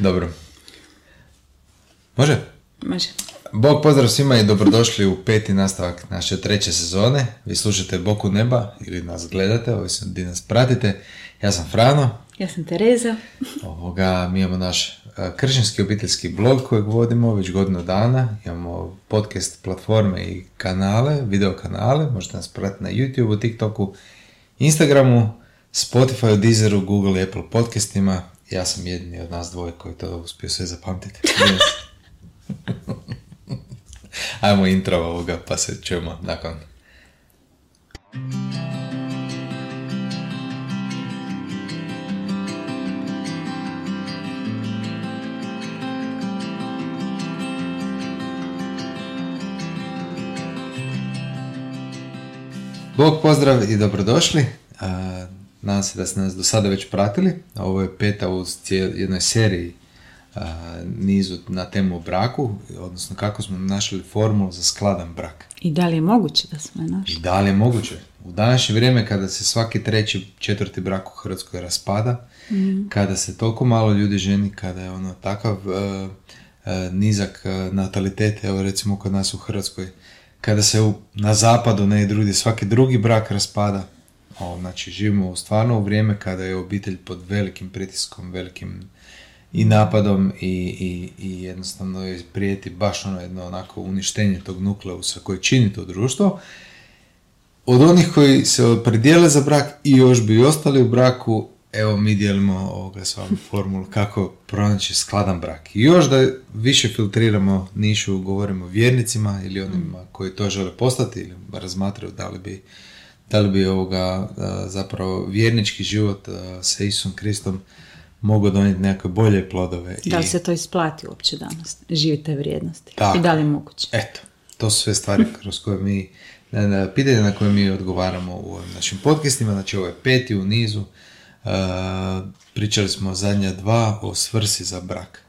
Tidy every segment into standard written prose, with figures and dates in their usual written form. Dobro. Može? Može. Bog pozdrav svima i dobrodošli u 5. nastavak naše 3. sezone. Vi slušate Bokun Neba ili nas gledate, ovisno gdje nas pratite. Ja sam Frano. Ja sam Tereza. Mi imamo naš kršćanski obiteljski blog kojeg vodimo već godinu dana. Imamo podcast platforme i kanale, video kanale. Možete nas pratiti na YouTube, TikToku, Instagramu, Spotify, Deezeru, Google i Apple podcastima. Ja sam jedini od nas dvoje koji to uspio sve zapamtiti. Ajmo intro ovoga pa se čujemo nakon. Bog pozdrav i dobrodošli. Nadam se da ste nas do sada već pratili. Ovo je 5. u jednoj seriji nizu na temu o braku, odnosno kako smo našli formulu za skladan brak. I da li je moguće da smo je našli? I da li je moguće. U današnje vrijeme kada se svaki 3., 4. brak u Hrvatskoj raspada, kada se toliko malo ljudi ženi, kada je ono takav nizak natalitet, evo recimo kod nas u Hrvatskoj, kada se na zapadu, ne i drugdje, svaki drugi brak raspada. Znači, živimo stvarno u vrijeme kada je obitelj pod velikim pritiskom, velikim i napadom i jednostavno je prijeti baš jedno onako uništenje tog nukleusa koji čini to društvo. Od onih koji se opredijele za brak i još bi ostali u braku, evo mi dijelimo s vama formulu kako pronaći skladan brak. I još da više filtriramo nišu, govorimo o vjernicima ili onima koji to žele postati ili razmatraju da li bi zapravo vjernički život sa Isusom Kristom mogu donijeti neke bolje plodove. Da li se to isplati uopće danas? Živite vrijednosti. Tako. I da li je moguće? Eto, to su sve stvari kroz koje mi, pitanje na koje mi odgovaramo u ovim našim podcastima. Znači, ovo je 5. u nizu. Pričali smo zadnja 2 o svrsi za brak.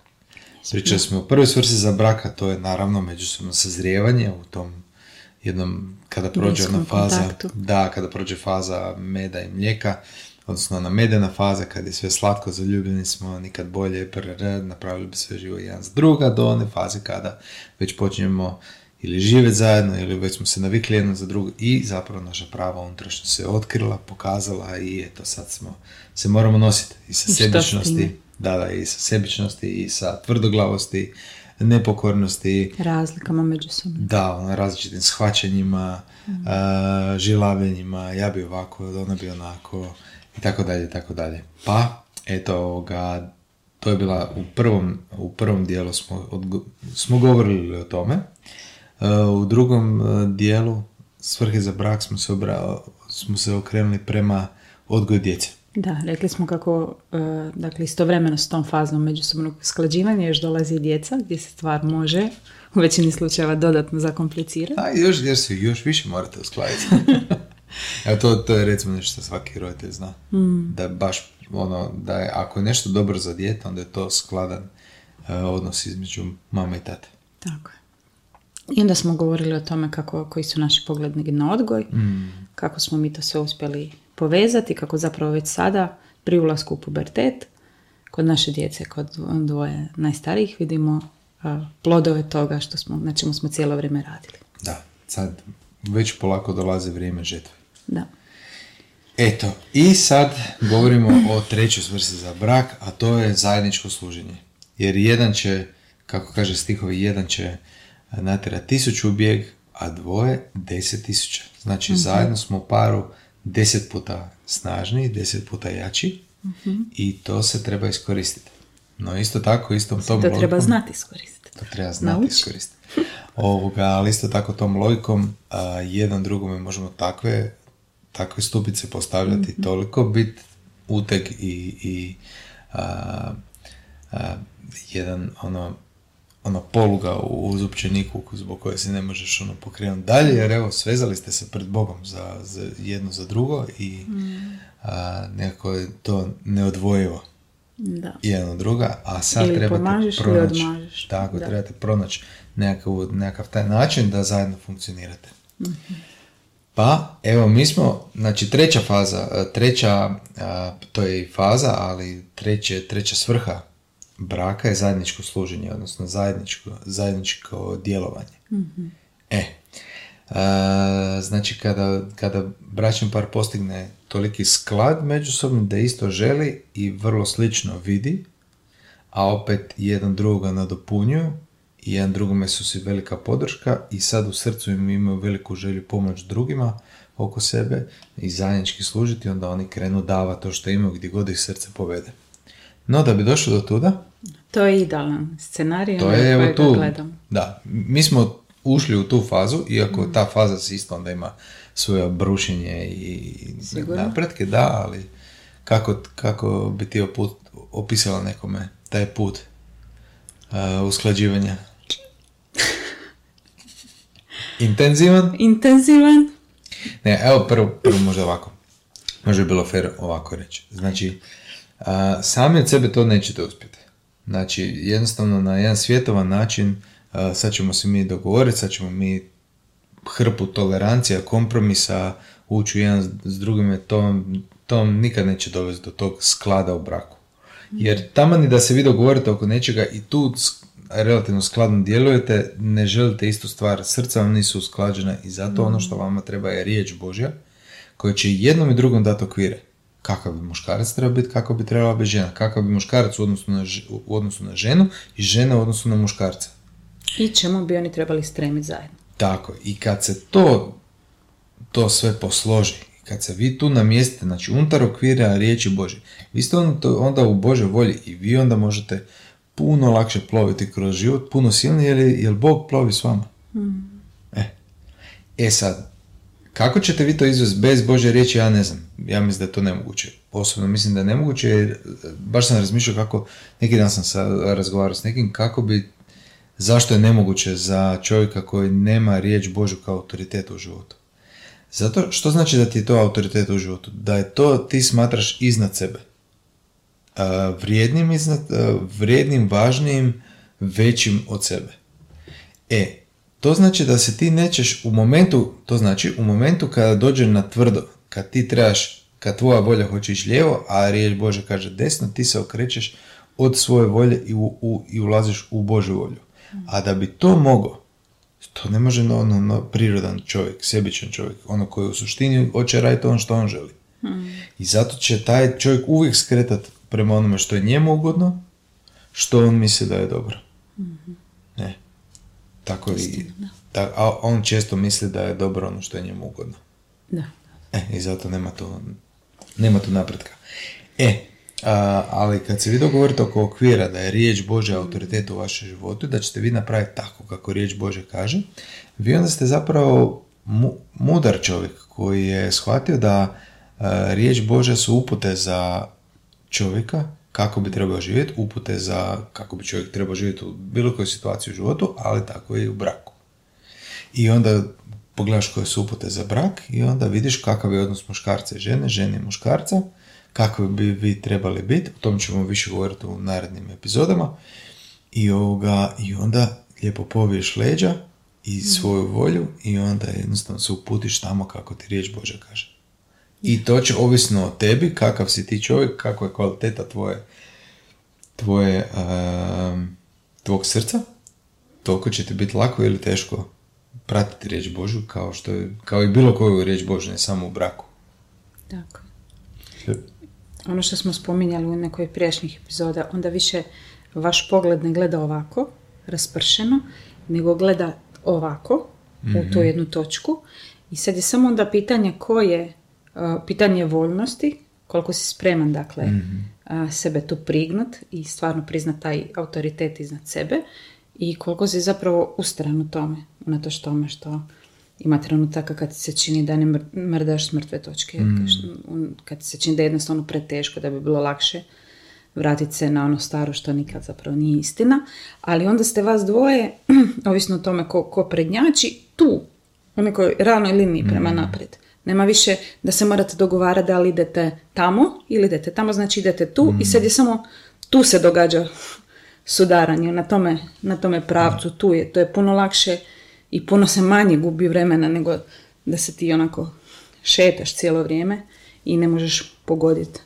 Pričali smo o prvoj svrsi za braka, to je naravno međusobno sazrijevanje u tom jednom, kada prođe ona faza, kada prođe faza meda i mlijeka, odnosno ona medena faza kad je sve slatko, zaljubljeni smo, nikad bolje, napravili bi sve živo jedan s druga, do one faze kada već počinjemo ili živjeti zajedno ili već smo se navikli jedno za drugo i zapravo naša prava unutrašnja se otkrila, pokazala i eto sad se moramo nositi i sa sebičnosti, i sa tvrdoglavosti, nepokornosti, razlikama međusobno. Različitim shvaćanjima, žilavljenjima, ja bi ovako, ona bi onako i tako dalje. Pa, eto, to je bila u prvom dijelu smo govorili o tome. U drugom dijelu svrhe za brak smo se okrenuli prema odgoju djece. Da, rekli smo kako istovremeno s tom fazom međusobnog usklađivanja još dolazi djeca gdje se stvar može u većini slučajeva dodatno zakomplicirati. A još gdje se još više morate uskladiti. To je recimo nešto svaki roditelj zna. Da baš da je, ako je nešto dobro za dijete, onda je to skladan odnos između mame i tate. Tako je. I onda smo govorili o tome koji su naši pogledi na odgoj, kako smo mi to sve uspjeli povezati, kako zapravo već sada pri ulasku u pubertet kod naše djece, kod 2 najstarijih vidimo plodove toga što smo, na čemu smo cijelo vrijeme radili. Da, sad već polako dolazi vrijeme žetve. Da. Eto, i sad govorimo o 3. svrsi za brak, a to je zajedničko služenje. Jer jedan će, kako kaže stihovi, jedan će natjerati 1000 u bijeg, a 2 10.000. Znači, zajedno smo u paru 10 puta snažniji, 10 puta jači i to se treba iskoristiti. No isto tako, treba znati iskoristiti. To treba znati iskoristiti. Ali isto tako tom logikom jedan drugome možemo takve stupice postavljati, toliko bit uteg i jedan poluga u zupčeniku zbog koje se ne možeš pokrenuti dalje, jer evo, svezali ste se pred Bogom za jedno za drugo i nekako je to neodvojivo. Da. Jedno druga, a sad ili trebate pomažeš, pronaći. Ili odmažeš. Tako, da. Trebate pronaći nekakav taj način da zajedno funkcionirate. Pa, evo, mi smo, znači treća faza, to je i faza, ali treća svrha braka je zajedničko služenje, odnosno zajedničko djelovanje. Mm-hmm. Znači kada bračni par postigne toliki sklad međusobno da isto želi i vrlo slično vidi, a opet jedan drugoga nadopunjuju i jedan drugome su si velika podrška i sad u srcu im imaju veliku želju pomoći drugima oko sebe i zajednički služiti, onda oni krenu davati to što imaju gdje god ih srce povede. No, da bi došlo do tuda... To je idealan scenarij koji ga gledam. Da, mi smo ušli u tu fazu, iako ta faza se isto onda ima svoje brušenje i sigurno napretke, da, ali kako bi ti opisala nekome taj put usklađivanja? Intenzivan? Ne, evo prvo možda ovako. Možda bi bilo fair ovako reći. Znači, sami od sebe to nećete uspjeti. Znači, jednostavno na jedan svjetovan način sad ćemo se mi dogovoriti, sad ćemo mi hrpu tolerancija, kompromisa ući jedan s drugim, to nikad neće dovesti do tog sklada u braku. Jer taman i da se vi dogovorite oko nečega i tu relativno skladno djelujete, ne želite istu stvar, srca vam nisu usklađena i zato ono što vama treba je riječ Božja koja će jednom i drugom dati okvire. Kakav bi muškarac trebao biti, kako bi trebala biti žena, kakav bi muškarac u odnosu na ženu i žena u odnosu na muškarca. I čemu bi oni trebali stremiti zajedno. Tako, i kad se to sve posloži, kad se vi tu namjestite, znači unutar okvira riječi Božje, vi ste onda u Božoj volji i vi onda možete puno lakše ploviti kroz život, puno silnije, jer Bog plovi s vama. Mm. Sad, kako ćete vi to izvesti bez Božje riječi, ja ne znam. Ja mislim da je to nemoguće. Osobno mislim da je nemoguće, jer baš sam razmišljao kako, neki dan sam razgovarao s nekim, zašto je nemoguće za čovjeka koji nema riječ Božju kao autoritet u životu? Zato što znači da ti je to autoritet u životu? Da je to ti smatraš iznad sebe. Vrijednim, važnijim, većim od sebe. To znači da se ti nećeš u momentu kada dođe na tvrdo, kad ti trebaš, kad tvoja volja hoće ići lijevo, a riječ Božja kaže desno, ti se okrećeš od svoje volje i ulaziš u Božju volju. A da bi to mogao, to ne može prirodan čovjek, sebičan čovjek, ono koji u suštini hoće raditi ono što on želi. I zato će taj čovjek uvijek skretat prema onome što je njemu ugodno, što on misli da je dobro. Ne. Tako i... A on često misli da je dobro ono što je njemu ugodno. Da. I zato nema tu napretka. Ali kad se vi dogovorite oko okvira da je riječ Božja autoritet u vašem životu, da ćete vi napraviti tako kako riječ Božja kaže, vi onda ste zapravo mudar čovjek koji je shvatio da riječ Božja su upute za čovjeka kako bi trebao živjeti, upute za kako bi čovjek trebao živjeti u bilo kojoj situaciji u životu, ali tako i u braku. I onda pogledaš koje su upute za brak i onda vidiš kakav je odnos muškarca i žene, žene i muškarca, kako bi vi trebali biti, o tom ćemo više govoriti u narednim epizodama, i onda lijepo poviješ leđa i svoju volju i onda jednostavno se uputiš tamo kako ti riječ Božja kaže. I to će ovisno o tebi, kakav si ti čovjek, kakva je kvaliteta tvog srca, toliko će ti biti lako ili teško pratiti riječ Božju kao i bilo koju riječ Božju, ne samo u braku. Tako. Ono što smo spominjali u nekoj prijašnjih epizoda, onda više vaš pogled ne gleda ovako, raspršeno, nego gleda ovako, u tu jednu točku. I sad je samo onda pitanje pitanje voljnosti, koliko si spreman, dakle, sebe tu prignut i stvarno priznat taj autoritet iznad sebe i koliko si zapravo ustran tome, unatoč tome što... Ima trenutaka kad se čini da ne mrdaš s mrtve točke, kad se čini da je jednostavno preteško, da bi bilo lakše vratiti se na ono staro što nikad zapravo nije istina, ali onda ste vas dvoje, ovisno o tome ko prednjači, tu, u nekoj ranoj liniji prema naprijed. Nema više da se morate dogovarati da li idete tamo ili idete tamo, znači idete tu i sad je samo tu se događa sudaranje, na tome pravcu, tu je, to je puno lakše i puno se manje gubi vremena nego da se ti onako šetaš cijelo vrijeme i ne možeš pogoditi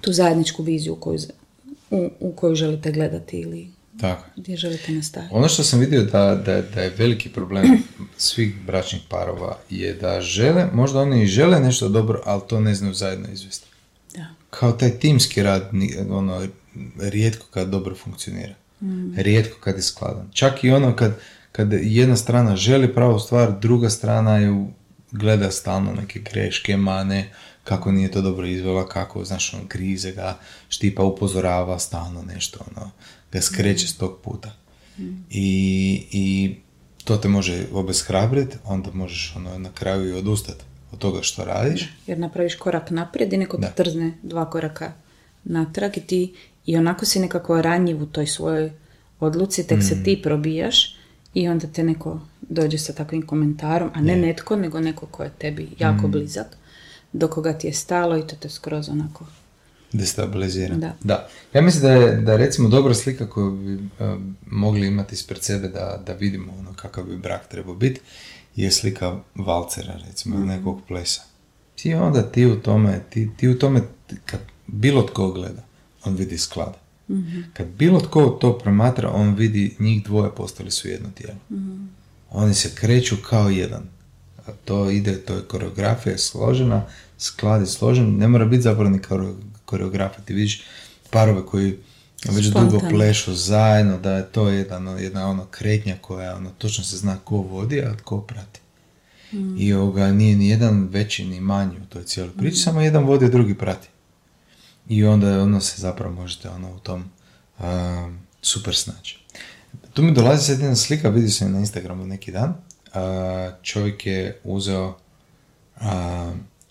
tu zajedničku viziju koju u koju želite gledati ili tako, gdje želite nastaviti. Ono što sam vidio da je veliki problem svih bračnih parova je da žele, možda oni i žele nešto dobro, ali to ne znaju zajedno izvesti. Da. Kao taj timski rad, ono, rijetko kad dobro funkcionira. Rijetko kad je skladan. Čak i ono kad jedna strana želi pravu stvar, druga strana ju gleda stalno neke greške, mane, kako nije to dobro izvela, kako, znaš, on grize ga, štipa, upozorava stalno nešto, ono, ga skreće s tog puta. I to te može obeshrabriti, onda možeš, ono, na kraju i odustati od toga što radiš. Jer napraviš korak naprijed i neko te trzne dva koraka natrag i ti i onako si nekako ranjiv u toj svojoj odluci, tek se ti probijaš i onda te neko dođe sa takvim komentarom, a ne netko, nego neko ko je tebi jako blizak, do koga ti je stalo i to te skroz onako destabilizira. Da. Ja mislim da je recimo dobra slika koju bi mogli imati ispred sebe da vidimo ono kakav bi brak trebao biti, je slika valcera, recimo, nekog plesa. I onda ti u tome, kad bilo tko gleda, on vidi sklad. Kad bilo tko to promatra, on vidi njih dvoje postali su jedno tijelo. Oni se kreću kao jedan. A to ide, to je koreografija složena, sklad je složen, ne mora biti zapravo ni koreografija. Ti vidiš parove koji već dugo plešu zajedno, da je to jedna ono kretnja koja ono, točno se zna ko vodi, a tko prati. I nije ni jedan veći ni manji u toj cijeloj priči, samo jedan vodi, a drugi prati. I onda ono se zapravo možete ono u tom super snaći. Tu mi dolazi sad jedna slika, vidio sam je na Instagramu neki dan. Čovjek je uzeo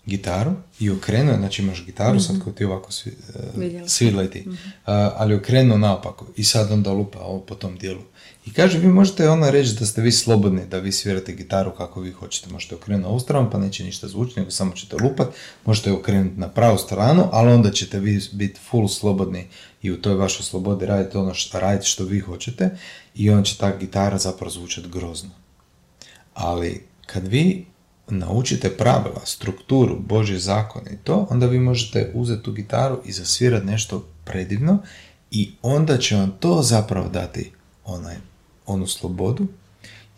gitaru i okrenuo, znači imaš gitaru sad koju ti ovako svidla i ti, ali okrenuo naopako i sad onda lupa ovo po tom dijelu. I kaže, vi možete ono reći da ste vi slobodni, da vi svirate gitaru kako vi hoćete. Možete okrenuti na ovu stranu, pa neće ništa zvučiti, nego samo ćete lupati. Možete okrenuti na pravu stranu, ali onda ćete vi biti full slobodni i u toj vašoj slobodi radite ono što, radite što vi hoćete i onda će ta gitara zapravo zvučati grozno. Ali kad vi naučite pravila, strukturu, Božje zakone i to, onda vi možete uzeti tu gitaru i zasvirati nešto predivno i onda će vam to zapravo dati onu slobodu,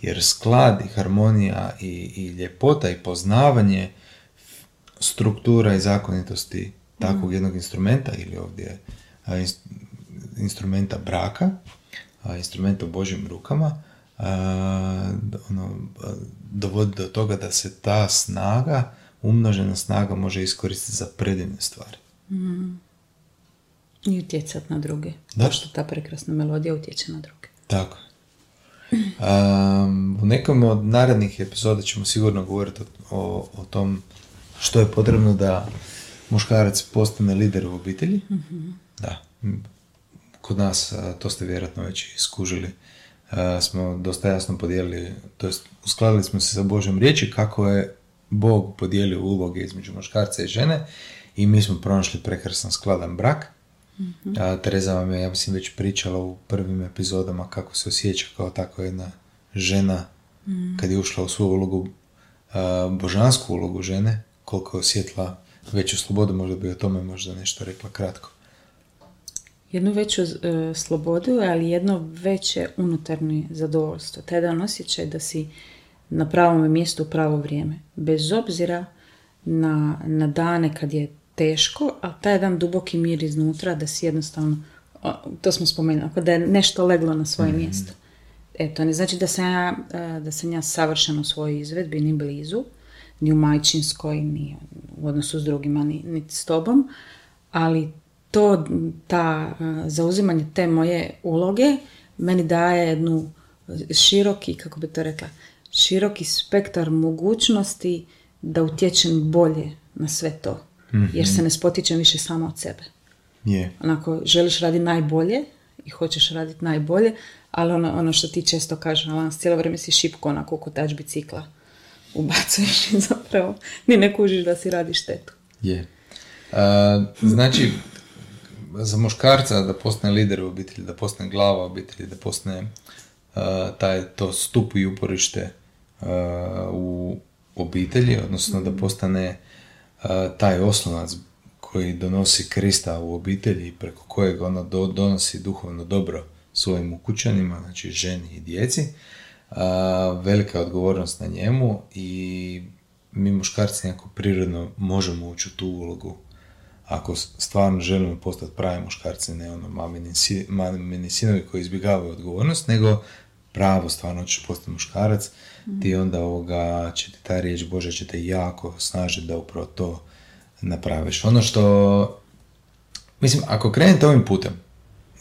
jer sklad i harmonija i ljepota i poznavanje struktura i zakonitosti takvog jednog instrumenta ili ovdje instrumenta braka, instrumenta u Božjim rukama, dovodi do toga da se ta snaga, umnožena snaga, može iskoristiti za predivne stvari. I utjecati na druge. Da. Pošto ta prekrasna melodija utječe na druge. Tako. U nekom od narednih epizoda ćemo sigurno govoriti o tom što je potrebno da muškarac postane lider u obitelji. Da. Kod nas, to ste vjerojatno već iskužili, smo dosta jasno podijelili, to jest uskladili smo se sa Božjom riječi kako je Bog podijelio uloge između muškarca i žene i mi smo pronašli prekrasan skladan brak. Tereza vam je, ja mislim, već pričala u prvim epizodama kako se osjeća kao tako jedna žena kad je ušla u svoju ulogu, božansku ulogu žene, koliko je osjetila veću slobodu, možda bi o tome možda nešto rekla kratko. Jednu veću slobodu, ali jedno veće unutarnje zadovoljstvo. Taj dan osjećaj da si na pravom mjestu u pravo vrijeme. Bez obzira na dane kad je teško, a taj jedan duboki mir iznutra da si jednostavno, to smo spomenuli, da je nešto leglo na svoje mjesto. Eto, ne znači da sam ja savršena u svojoj izvedbi, ni blizu, ni u majčinskoj, ni u odnosu s drugima, ni s tobom, ali zauzimanje te moje uloge meni daje jednu široki, kako bi to rekla, široki spektar mogućnosti da utječem bolje na sve to. Jer se ne spotičem više samo od sebe. Onako, želiš raditi najbolje i hoćeš raditi najbolje, ali ono što ti često kažeš, cijelo vrijeme si šipko, onako kotač bicikla ubacuješ i zapravo ni ne kužiš da si radi štetu. Znači, za muškarca da postane lider u obitelji, da postane glava obitelji, da postane to stup i uporište u obitelji, odnosno da postane taj oslonac koji donosi Krista u obitelji i preko kojeg ona donosi duhovno dobro svojim ukućanima, znači ženi i djeci, velika odgovornost na njemu i mi muškarci nekako prirodno možemo ući u tu ulogu ako stvarno želimo postati pravi muškarci, ne ono mamini sinovi koji izbjegavaju odgovornost, nego pravo stvarno hoćeš postati muškarac, ti onda će ti ta riječ Božja će te jako snažiti da upravo to napraviš. Ono što, mislim, ako krenete ovim putem,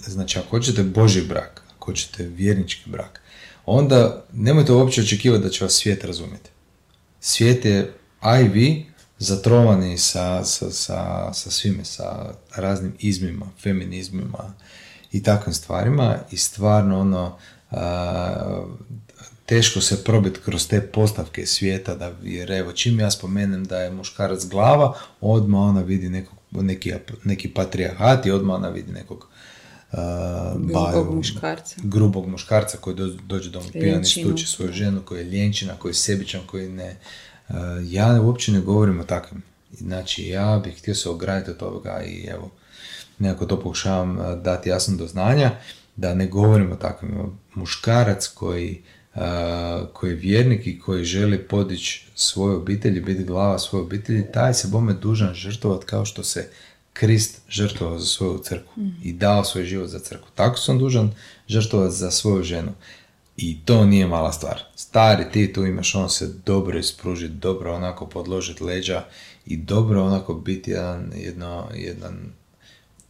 znači ako hoćete Božji brak, ako hoćete vjernički brak, onda nemojte uopće očekivati da će vas svijet razumjeti. Svijet je, a i vi, zatrovani sa svime, sa raznim izmima, feminizmima i takvim stvarima i stvarno ono teško se probiti kroz te postavke svijeta da, jer evo čim ja spomenem da je muškarac glava, odmah ona vidi neki patrijarhat i odmah ona vidi nekog grubog muškarca koji dođe doma pijan i stuči svoju ženu, koji je ljenčina, koji je sebičan, koji ne... Ja uopće ne govorim o takvim. Znači, ja bih htio se ograditi od toga i evo, nekako to pokušavam dati jasno do znanja, da ne govorim o takvim. Muškarac koji je vjernik i koji želi podići svoju obitelj, biti glava svoje obitelji, taj se bome dužan žrtvovati kao što se Krist žrtvovao za svoju crkvu i dao svoj život za crkvu. Tako sam dužan žrtvovati za svoju ženu. I to nije mala stvar. Stari ti tu imaš on se dobro ispružiti, dobro onako podložiti leđa i dobro onako biti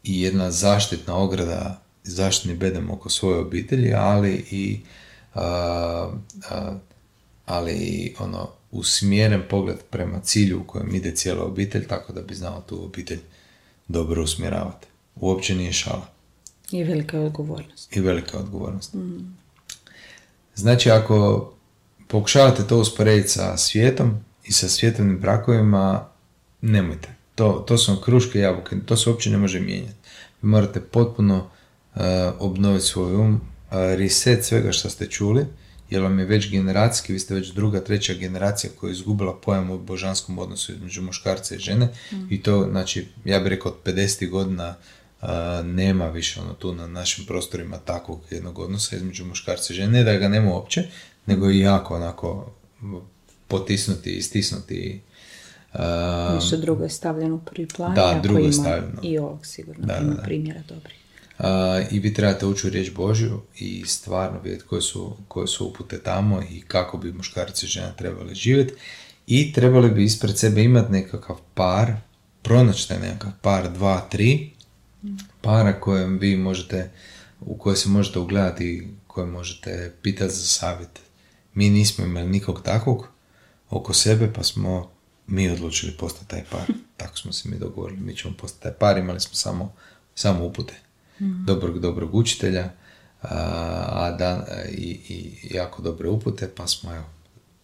jedna zaštitna ograda, zaštitni bedem oko svoje obitelji, ali i ono usmjeren pogled prema cilju u kojem ide cijela obitelj, tako da bi znao tu obitelj dobro usmjeravati. Uopće nije šala. I velika odgovornost. Znači, ako pokušavate to usporediti sa svijetom i sa svjetovnim brakovima, nemojte. To su vam kruške i jabuke. To se uopće ne može mijenjati. Vi morate potpuno obnoviti svoj um, reset svega što ste čuli, jer vam je već generacijski, vi ste već 2, 3 generacija koja je izgubila pojam o božanskom odnosu između muškarca i žene. I to, znači, ja bih rekao, od 50 godina nema više ono tu na našim prostorima takvog jednog odnosa između muškarca i žene, ne da ga nema uopće, nego je jako onako potisnuti, istisnuti. Nešto drugo je stavljeno u prvi plan, da, drugo je stavljeno. I ovog sigurno ima primjera dobrih. I vi trebate ući u riječ Božju i stvarno vidjeti koje su upute tamo i kako bi muškarci i žena trebali živjeti i trebali bi ispred sebe imati nekakav par, pronaći nekakav par 2, 3 para kojem vi možete, u koje se možete ugledati i koje možete pitati za savjet. Mi nismo imali nikog takvog oko sebe, pa smo mi odlučili postati taj par. Tako smo se mi dogovorili, mi ćemo postati taj par, imali smo samo upute. Dobrog učitelja i jako dobre upute, pa smo evo,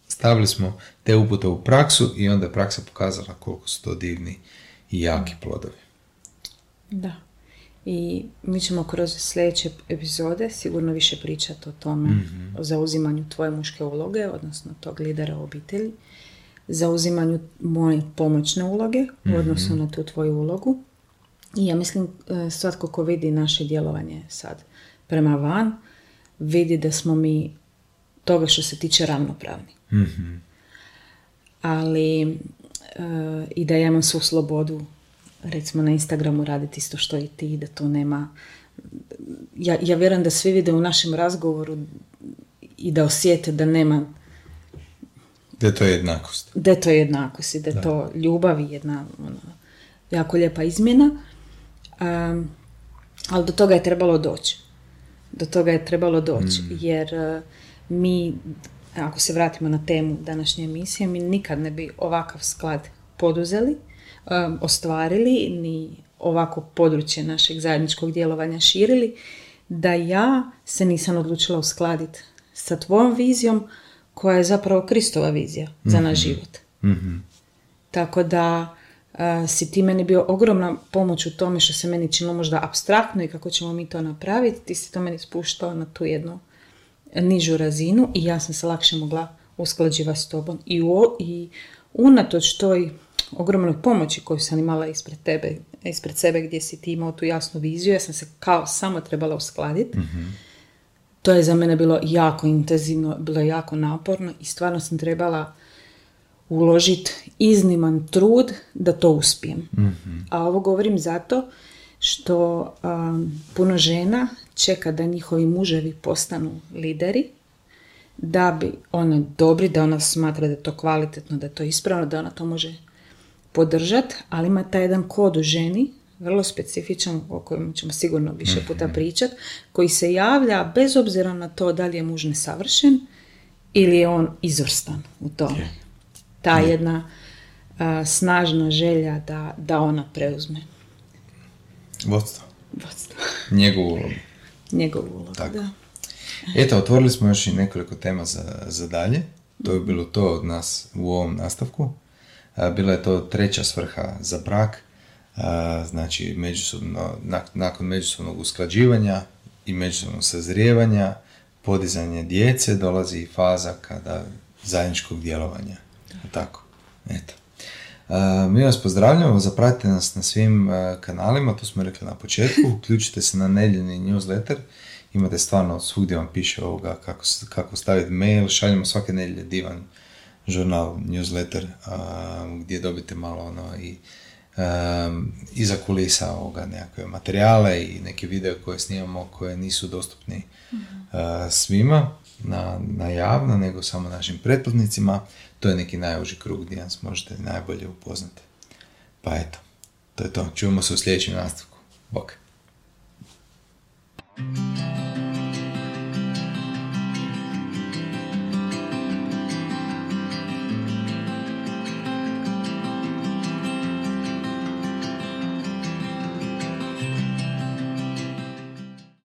stavili smo te upute u praksu i onda je praksa pokazala koliko su to divni i jaki plodovi. Da. I mi ćemo kroz sljedeće epizode sigurno više pričati o tome, o zauzimanju tvoje muške uloge, odnosno tog lidera obitelji, zauzimanju moje pomoćne uloge, odnosno na tu tvoju ulogu. I ja mislim, svatko ko vidi naše djelovanje sad prema van, vidi da smo mi toga što se tiče ravnopravni. Ali i da ja imam svu slobodu, recimo na Instagramu raditi isto što i ti, da to nema... Ja vjerujem da svi vide u našem razgovoru i da osjete da nema... Da to je jednakost. I da to ljubav i jedna jako lijepa izmjena. Ali do toga je trebalo doći. Jer mi, ako se vratimo na temu današnje emisije, mi nikad ne bi ovakav sklad poduzeli, ostvarili, ni ovako područje našeg zajedničkog djelovanja širili, da ja se nisam odlučila uskladiti sa tvojom vizijom koja je zapravo Kristova vizija za naš život. Tako da si ti meni bio ogromna pomoć u tome što se meni činilo možda apstraktno i kako ćemo mi to napraviti. Ti si to meni spuštao na tu jednu nižu razinu i ja sam se lakše mogla usklađivati s tobom. I unatoč toj ogromnoj pomoći koju sam imala ispred sebe gdje si ti imao tu jasnu viziju, ja sam se kao samo trebala uskladiti. Mm-hmm. To je za mene bilo jako intenzivno, bilo jako naporno i stvarno sam trebala uložiti izniman trud da to uspijem. Mm-hmm. A ovo govorim zato što puno žena čeka da njihovi muževi postanu lideri, da bi ona dobri, da ona smatra da je to kvalitetno, da je to ispravno, da ona to može podržati, ali ima taj jedan kod u ženi, vrlo specifičan, o kojem ćemo sigurno više puta pričati, koji se javlja bez obzira na to da li je muž nesavršen ili je on izvrstan u tome. Ta jedna snažna želja da ona preuzme vodstvo. Njegovu ulogu. Da. Eto, otvorili smo još i nekoliko tema za dalje. To je bilo to od nas u ovom nastavku. Bila je to treća svrha za brak, znači nakon međusobnog usklađivanja i međusobnog sazrijevanja, podizanje djece, dolazi i faza kada zajedničkog djelovanja. Tako. Eto. Mi vas pozdravljamo, zapratite nas na svim kanalima, to smo rekli na početku, uključite se na nedjeljni newsletter, imate stvarno svugdje vam piše ovoga kako staviti mail, šaljemo svake nedjelje divan žurnal, newsletter, gdje dobite malo iza kulisa ovoga nekakve materijale i neke video koje snimamo koje nisu dostupni svima na javno, nego samo našim pretplatnicima. To je neki najuži krug gdje nas možete najbolje upoznati. Pa eto, to je to. Čujemo se u sljedećem nastavku. Bok!